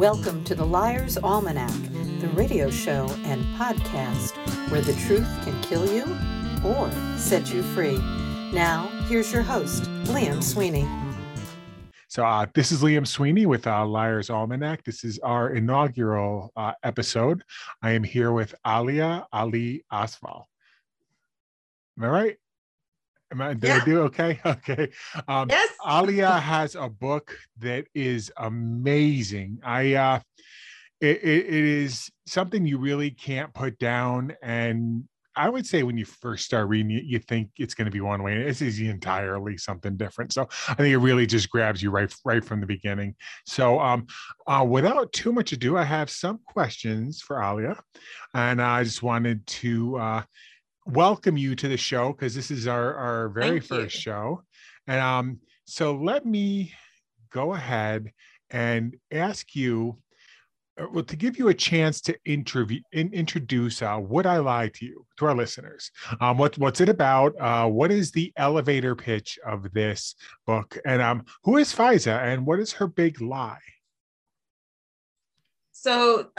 Welcome to the Liar's Almanac, the radio show and podcast where the truth can kill you or set you free. Now, here's your host, Liam Sweeney. So this is Liam Sweeney with Liar's Almanac. This is our inaugural episode. I am here with Aliya Ali-Afzal. Am I right? Did I do okay? Okay. Yes. Aliya has a book that is amazing. It is something you really can't put down. And I would say when you first start reading it, you think it's going to be one way, and it's entirely something different. So I think it really just grabs you right from the beginning. So without too much ado, I have some questions for Aliya, and I just wanted to welcome you to the show because this is our very first show. And so let me go ahead and ask you, well, to give you a chance to introduce Would I Lie to You to our listeners. What's it about? What is the elevator pitch of this book? And who is Faiza and what is her big lie? So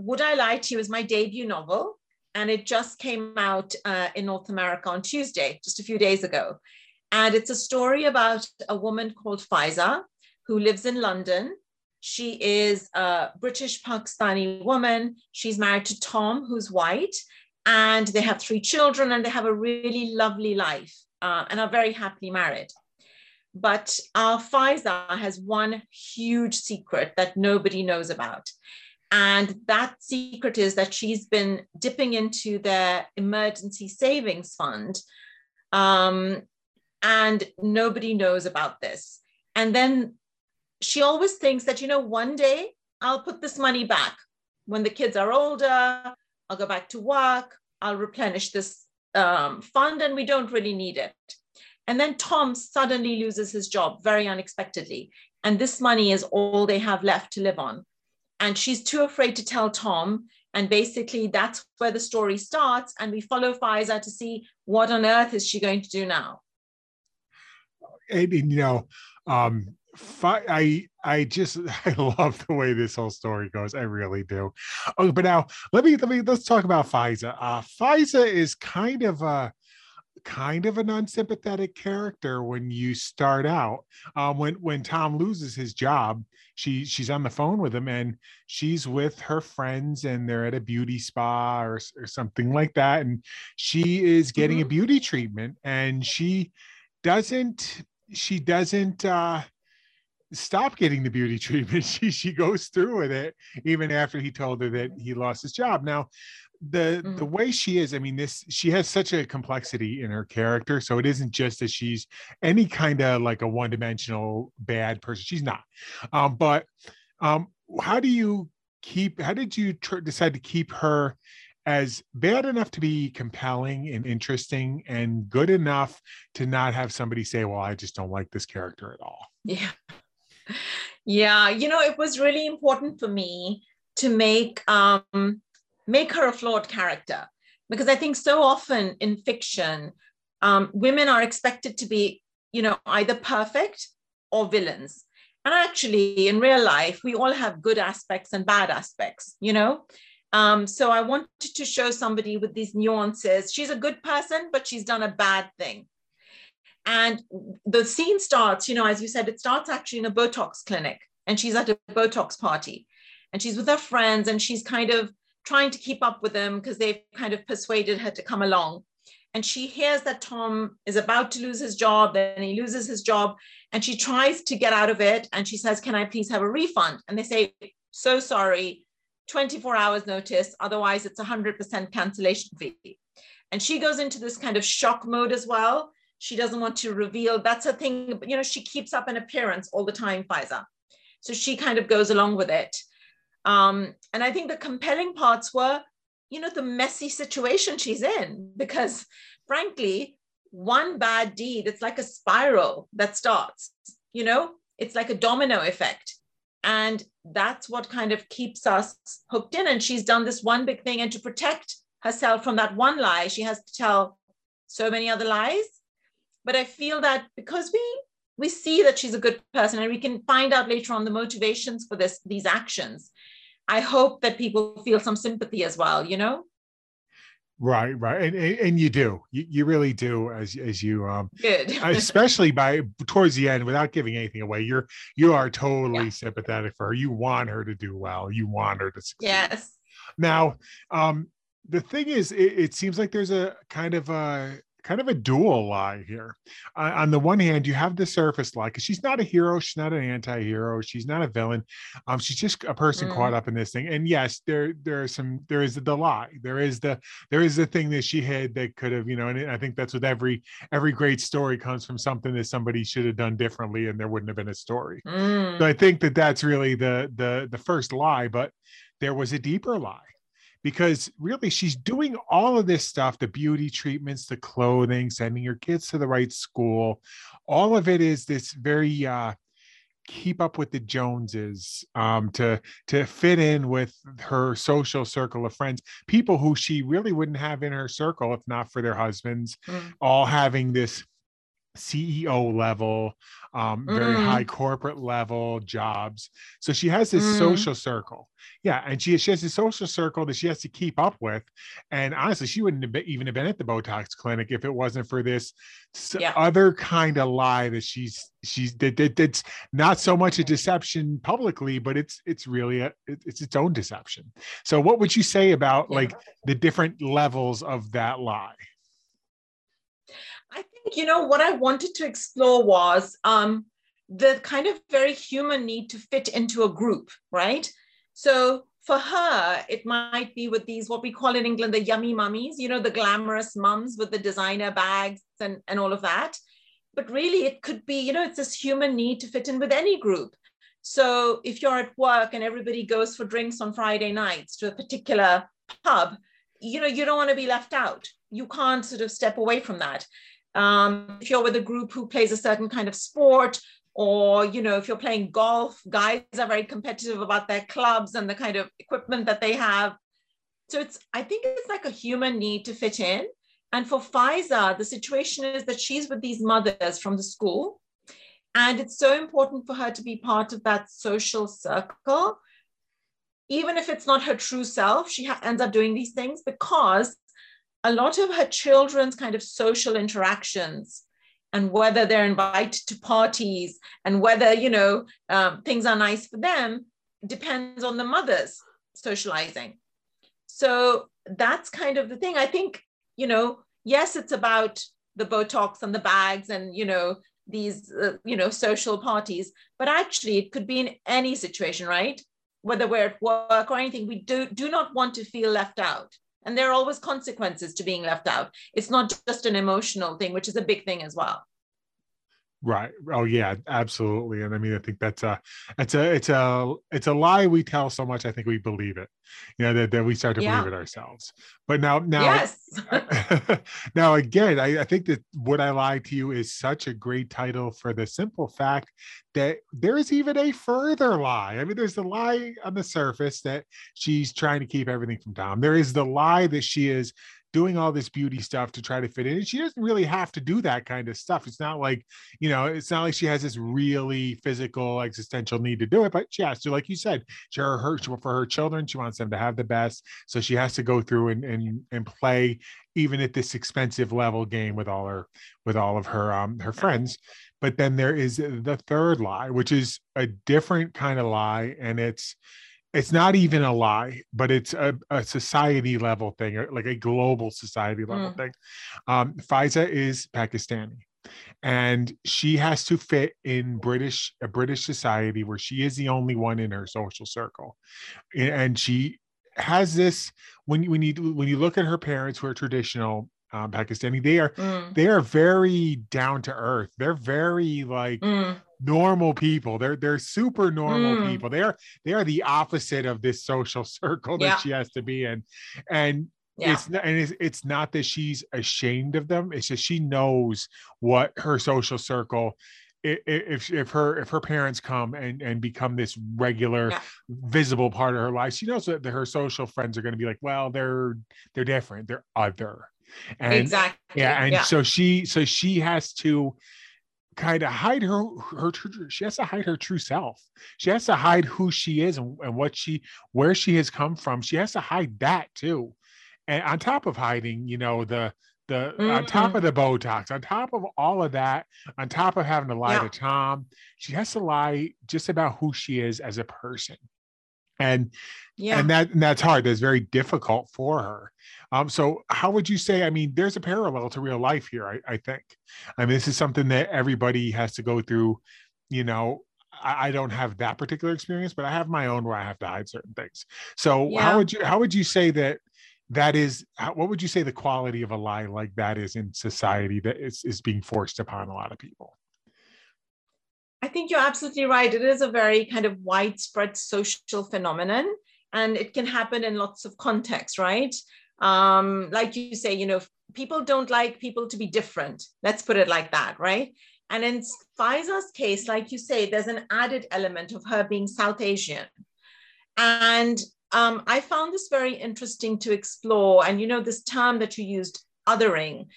Would I Lie to You is my debut novel, and it just came out in North America on Tuesday, just a few days ago. And it's a story about a woman called Faiza who lives in London. She is a British Pakistani woman. She's married to Tom, who's white, and they have three children, and they have a really lovely life and are very happily married. But Faiza has one huge secret that nobody knows about. And that secret is that she's been dipping into their emergency savings fund, and nobody knows about this. And then she always thinks that, you know, one day I'll put this money back. When the kids are older, I'll go back to work, I'll replenish this fund, and we don't really need it. And then Tom suddenly loses his job very unexpectedly. And this money is all they have left to live on. And she's too afraid to tell Tom. And basically that's where the story starts. And we follow Faiza to see what on earth is she going to do now. And, you know, I love the way this whole story goes. I really do. Oh, but now let's talk about Faiza. Faiza is kind of an unsympathetic character when you start out. When Tom loses his job, she's on the phone with him, and she's with her friends, and they're at a beauty spa or something like that, and she is getting a beauty treatment, and she doesn't stop getting the beauty treatment. She goes through with it even after he told her that he lost his job. Now, the way she is, I mean, she has such a complexity in her character. So it isn't just that she's any kind of like a one-dimensional bad person. She's not. How did you decide to keep her as bad enough to be compelling and interesting, and good enough to not have somebody say, well, I just don't like this character at all? Yeah. You know, it was really important for me to make her a flawed character, because I think so often in fiction, women are expected to be, you know, either perfect or villains. And actually in real life, we all have good aspects and bad aspects, you know? So I wanted to show somebody with these nuances. She's a good person, but she's done a bad thing. And the scene starts, you know, as you said, it starts actually in a Botox clinic, and she's at a Botox party, and she's with her friends, and she's kind of trying to keep up with them because they've kind of persuaded her to come along. And she hears that Tom is about to lose his job, then he loses his job, and she tries to get out of it. And she says, can I please have a refund? And they say, so sorry, 24 hours notice, otherwise it's 100% cancellation fee. And she goes into this kind of shock mode as well. She doesn't want to reveal, that's her thing, but, you know, she keeps up an appearance all the time, Faiza. So she kind of goes along with it. And I think the compelling parts were, you know, the messy situation she's in, because frankly, one bad deed, it's like a spiral that starts, you know, it's like a domino effect. And that's what kind of keeps us hooked in. And she's done this one big thing, and to protect herself from that one lie, she has to tell so many other lies. But I feel that because we we see that she's a good person, and we can find out later on the motivations for these actions. I hope that people feel some sympathy as well, you know? Right, right. And you do. You really do as you good. Especially by towards the end, without giving anything away, you are totally sympathetic for her. You want her to do well. You want her to succeed. Yes. Now, the thing is, it seems like there's a kind of a dual lie here. On the one hand, you have the surface lie, because she's not a hero, she's not an anti-hero, she's not a villain. She's just a person caught up in this thing. And yes, there is the lie. There is the thing that she had that could have, you know, and I think that's with every great story comes from something that somebody should have done differently, and there wouldn't have been a story. So I think that's really the first lie, but there was a deeper lie. Because really, she's doing all of this stuff, the beauty treatments, the clothing, sending your kids to the right school. All of it is this very keep up with the Joneses, to fit in with her social circle of friends, people who she really wouldn't have in her circle if not for their husbands, all having this CEO level, very high corporate level jobs. So she has this social circle. Yeah. And she has this social circle that she has to keep up with. And honestly, she wouldn't have even have been at the Botox clinic if it wasn't for this other kind of lie that that's not so much a deception publicly, but it's really it's its own deception. So what would you say about like the different levels of that lie? I think, you know, what I wanted to explore was the kind of very human need to fit into a group, right? So for her, it might be with these, what we call in England, the yummy mummies, you know, the glamorous mums with the designer bags and all of that. But really it could be, you know, it's this human need to fit in with any group. So if you're at work and everybody goes for drinks on Friday nights to a particular pub, you know, you don't want to be left out. You can't sort of step away from that. If you're with a group who plays a certain kind of sport, or, you know, if you're playing golf, guys are very competitive about their clubs and the kind of equipment that they have. So I think it's like a human need to fit in. And for Faiza, the situation is that she's with these mothers from the school, and it's so important for her to be part of that social circle. Even if it's not her true self, she ends up doing these things because a lot of her children's kind of social interactions, and whether they're invited to parties and whether, you know, things are nice for them, depends on the mother's socializing. So that's kind of the thing. I think, you know, yes, it's about the Botox and the bags and, you know, these, you know, social parties, but actually it could be in any situation, right? Whether we're at work or anything, we do not want to feel left out. And there are always consequences to being left out. It's not just an emotional thing, which is a big thing as well. Right. Oh yeah, absolutely. And I mean, I think it's a lie we tell so much. I think we believe it, you know, that we start to believe it ourselves. But now, yes. Now again, I think that Would I Lie to You is such a great title for the simple fact that there is even a further lie. I mean, there's the lie on the surface that she's trying to keep everything from Tom. There is the lie that she is doing all this beauty stuff to try to fit in. And she doesn't really have to do that kind of stuff. It's not like, you know, it's not like she has this really physical existential need to do it, but she has to, like you said, for her children, she wants them to have the best. So she has to go through and play even at this expensive level game with all of her her friends. But then there is the third lie, which is a different kind of lie. And it's not even a lie, but it's a society level thing, or like a global society level thing. Faiza is Pakistani, and she has to fit in a British society where she is the only one in her social circle. And she has this, when you look at her parents, who are traditional Pakistani, they are very down to earth. They're very like normal people. They're super normal people. They are the opposite of this social circle that she has to be in. It's not that she's ashamed of them. It's just, she knows what her social circle, if her parents come and become this regular visible part of her life, she knows that her social friends are going to be like, well, they're different. They're other. And so she has to kind of hide she has to hide her true self. She has to hide who she is and what she, where she has come from. She has to hide that too. And on top of hiding, you know, the on top of the Botox, on top of all of that, on top of having to lie to Tom, she has to lie just about who she is as a person. And that's hard. That's very difficult for her. So how would you say, I mean, there's a parallel to real life here, I think. I mean, this is something that everybody has to go through. You know, I don't have that particular experience, but I have my own where I have to hide certain things. So how would you say that is, what would you say the quality of a lie like that is in society that is being forced upon a lot of people? I think you're absolutely right. It is a very kind of widespread social phenomenon, and it can happen in lots of contexts, right? Like you say, you know, people don't like people to be different. Let's put it like that, right? And in Faiza's case, like you say, there's an added element of her being South Asian. And I found this very interesting to explore. And, you know, this term that you used, othering,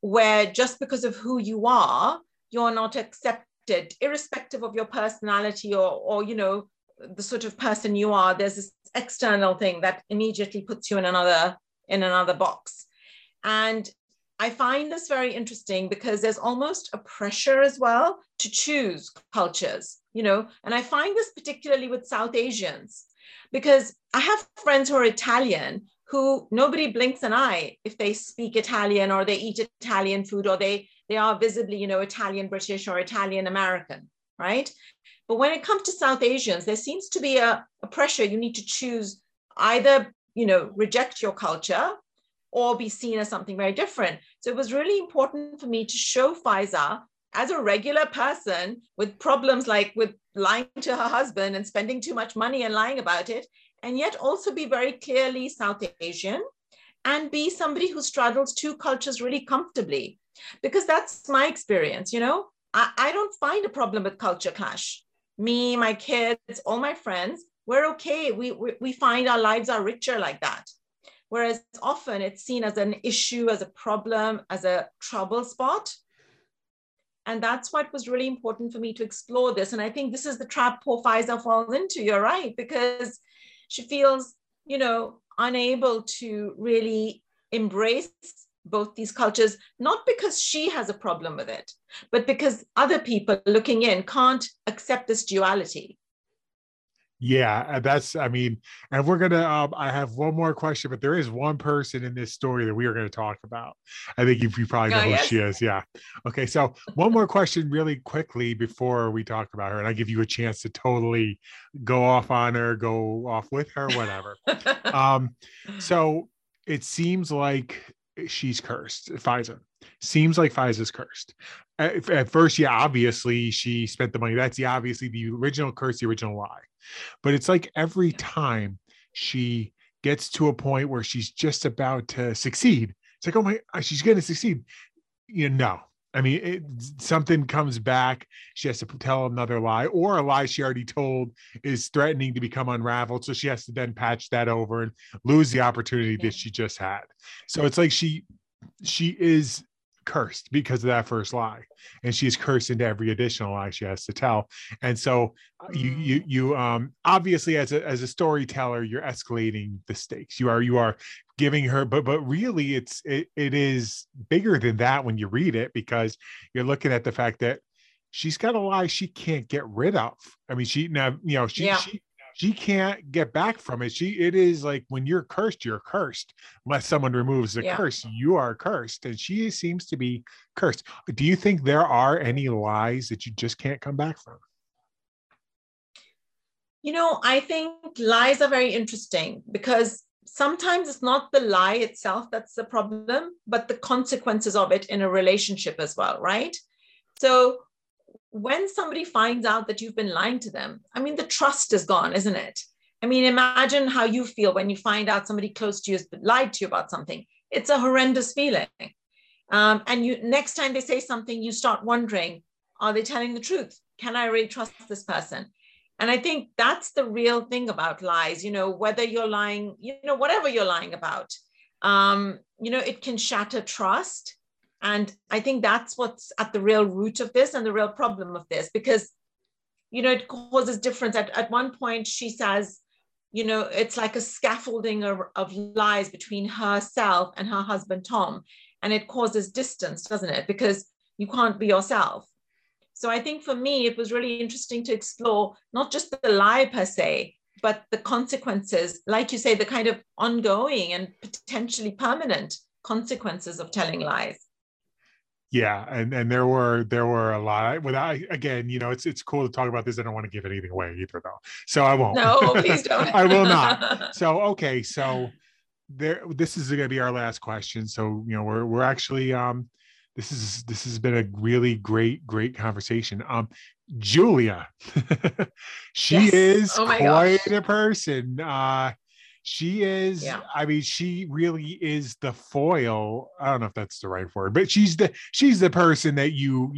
where just because of who you are, you're not accepted. Irrespective of your personality or you know, the sort of person you are, there's this external thing that immediately puts you in another box. And I find this very interesting because there's almost a pressure as well to choose cultures, you know, and I find this particularly with South Asians, because I have friends who are Italian who nobody blinks an eye if they speak Italian or they eat Italian food or they are visibly, you know, Italian British or Italian American, right? But when it comes to South Asians, there seems to be a pressure. You need to choose either, you know, reject your culture or be seen as something very different. So it was really important for me to show Faiza as a regular person with problems like with lying to her husband and spending too much money and lying about it, and yet also be very clearly South Asian and be somebody who straddles two cultures really comfortably, because that's my experience, you know? I don't find a problem with culture clash. Me, my kids, all my friends, we're okay. We find our lives are richer like that. Whereas often it's seen as an issue, as a problem, as a trouble spot. And that's what was really important for me to explore this. And I think this is the trap poor Faiza falls into, you're right, because she feels, you know, unable to really embrace both these cultures, not because she has a problem with it, but because other people looking in can't accept this duality. Yeah, that's, I mean, and we're going to, I have one more question, but there is one person in this story that we are going to talk about. I think you probably know who she is. Yeah. Okay. So one more question really quickly before we talk about her, and I give you a chance to totally go off on her, go off with her, whatever. So it seems like she's cursed. Faiza. Seems like Faiza's cursed. At first, yeah, obviously she spent the money. That's obviously the original curse, the original lie. But it's like every time she gets to a point where she's just about to succeed, it's like, oh my, she's going to succeed. You know, no. I mean, something comes back. She has to tell another lie, or a lie she already told is threatening to become unraveled. So she has to then patch that over and lose the opportunity that she just had. So it's like she is cursed because of that first lie, and she's cursed into every additional lie she has to tell. And so you obviously as a storyteller, you're escalating the stakes. You are giving her, but really it is bigger than that when you read it, because you're looking at the fact that she's got a lie she can't get rid of. I mean, she can't get back from it. It is like when you're cursed. Unless someone removes the curse, you are cursed. And she seems to be cursed. Do you think there are any lies that you just can't come back from? You know, I think lies are very interesting because sometimes it's not the lie itself that's the problem, but the consequences of it in a relationship as well, right? So when somebody finds out that you've been lying to them, I mean, the trust is gone, isn't it? I mean, imagine how you feel when you find out somebody close to you has lied to you about something. It's a horrendous feeling. And you, next time they say something, you start wondering, are they telling the truth? Can I really trust this person? And I think that's the real thing about lies, you know, whether you're lying, you know, whatever you're lying about, you know, it can shatter trust. And I think that's what's at the real root of this and the real problem of this, because, you know, it causes difference. At one point, she says, you know, it's like a scaffolding of lies between herself and her husband, Tom. And it causes distance, doesn't it? Because you can't be yourself. So I think for me, it was really interesting to explore not just the lie per se, but the consequences, like you say, the kind of ongoing and potentially permanent consequences of telling lies. Yeah, and there were a lot. Without, again, you know, it's cool to talk about this. I don't want to give anything away either, though, so I won't. No, please don't. I will not. So okay, so this is going to be our last question. So, you know, we're actually this has been a really great conversation. Julia, she yes. is oh quite gosh. A person. She is, yeah. I mean, she really is the foil. I don't know if that's the right word, but she's the person that you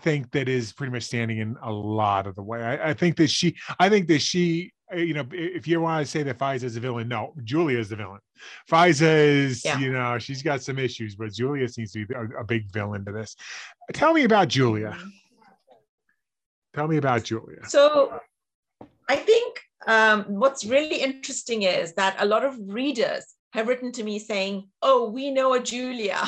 think that is pretty much standing in a lot of the way. I think that she, you know, if you want to say that Faiza is a villain, no, Julia is the villain. Faiza is, yeah. you know, she's got some issues, but Julia seems to be a big villain to this. Tell me about Julia. So I think, what's really interesting is that a lot of readers have written to me saying, oh, we know a Julia.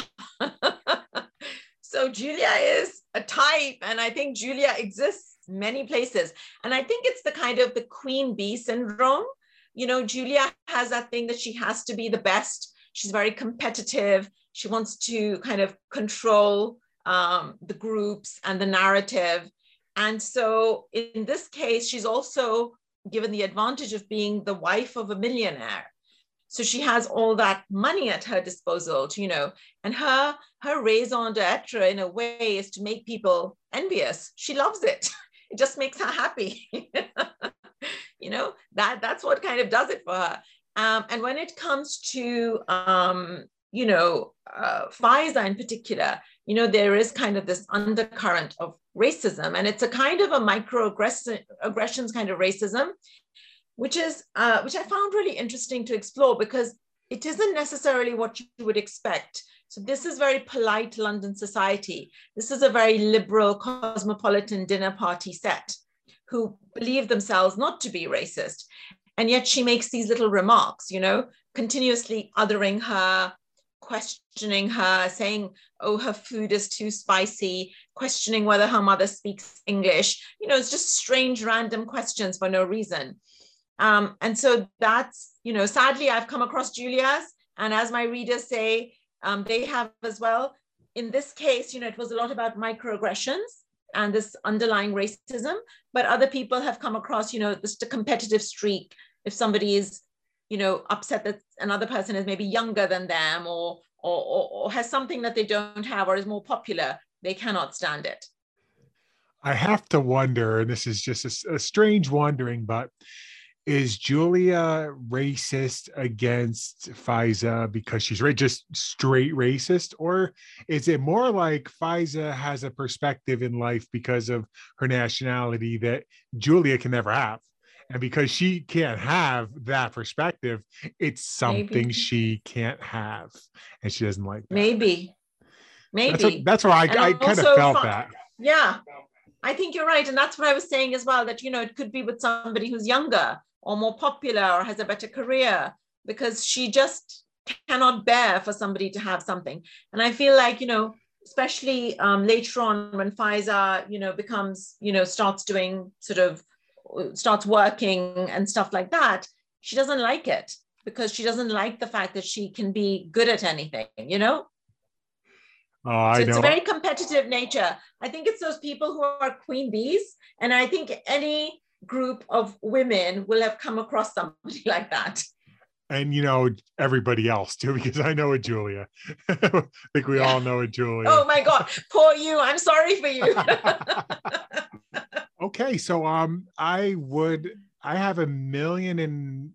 So Julia is a type, and I think Julia exists many places. And I think it's the kind of the queen bee syndrome. You know, Julia has that thing that she has to be the best. She's very competitive. She wants to kind of control the groups and the narrative. And so in this case, she's also given the advantage of being the wife of a millionaire. So she has all that money at her disposal, to, you know, and her raison d'etre in a way is to make people envious. She loves it. It just makes her happy. You know, that's what kind of does it for her. And when it comes to, you know, Faiza in particular, you know, there is kind of this undercurrent of racism, and it's a kind of a microaggressions kind of racism, which I found really interesting to explore, because it isn't necessarily what you would expect. So this is very polite London society. This is a very liberal cosmopolitan dinner party set who believe themselves not to be racist. And yet she makes these little remarks, you know, continuously othering her, questioning her, saying, oh, her food is too spicy, questioning whether her mother speaks English. You know, it's just strange, random questions for no reason. And so that's, you know, sadly, I've come across Julias. And as my readers say, they have as well. In this case, you know, it was a lot about microaggressions and this underlying racism. But other people have come across, you know, just a competitive streak. If somebody is, you know, upset that another person is maybe younger than them or has something that they don't have or is more popular, they cannot stand it. I have to wonder, and this is just a strange wondering, but is Julia racist against Faiza because she's just straight racist? Or is it more like Faiza has a perspective in life because of her nationality that Julia can never have? And because she can't have that perspective, it's something maybe she can't have, and she doesn't like that. Maybe. That's where I kind of felt that. Yeah, I think you're right. And that's what I was saying as well, that, you know, it could be with somebody who's younger or more popular or has a better career, because she just cannot bear for somebody to have something. And I feel like, you know, especially later on when Faiza, you know, becomes, you know, starts working and stuff like that, she doesn't like it, because she doesn't like the fact that she can be good at anything, you know? Oh, I know. It's a very competitive nature. I think it's those people who are queen bees. And I think any group of women will have come across somebody like that. And, you know, everybody else too, because I know a Julia. I think we all know a Julia. Oh my God, poor you. I'm sorry for you. Okay, so I have a million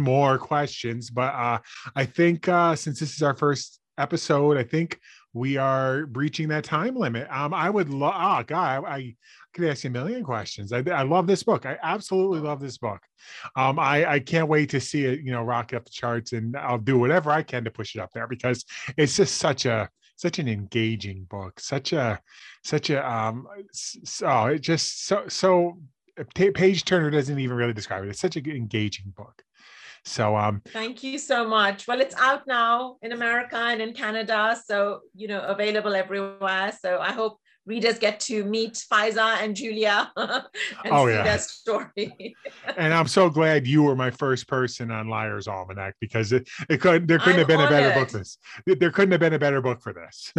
more questions, but I think since this is our first episode, I think we are breaching that time limit. I would love, I could ask you a million questions. I love this book. I absolutely love this book. I can't wait to see it, you know, rock up the charts, and I'll do whatever I can to push it up there, because it's just such a such an engaging book, such a page turner doesn't even really describe it. It's such an engaging book. So thank you so much. Well, it's out now in America and in Canada, so available everywhere. So I hope readers get to meet Faiza and Julia and see their story. And I'm so glad you were my first person on Liar's Almanac, because there couldn't have been a better book for this.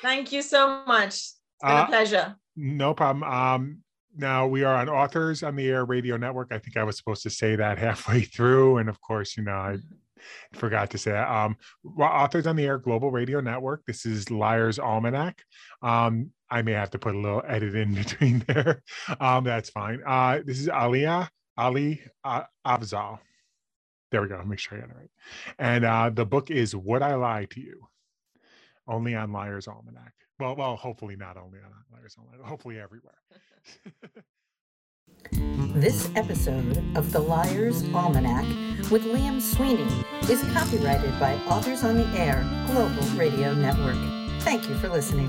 Thank you so much. It's been a pleasure. No problem. Now we are on Authors on the Air Radio Network. I think I was supposed to say that halfway through, and of course, I forgot to say that. Authors on the Air Global Radio Network. This is Liar's Almanac. I may have to put a little edit in between there. That's fine. This is Aliya Ali-Afzal. There we go. Make sure I got it right. And the book is Would I Lie to You? Only on Liar's Almanac. Well, hopefully not only on Liar's Almanac. Hopefully everywhere. This episode of The Liar's Almanac with Liam Sweeney is copyrighted by Authors on the Air Global Radio Network. Thank you for listening.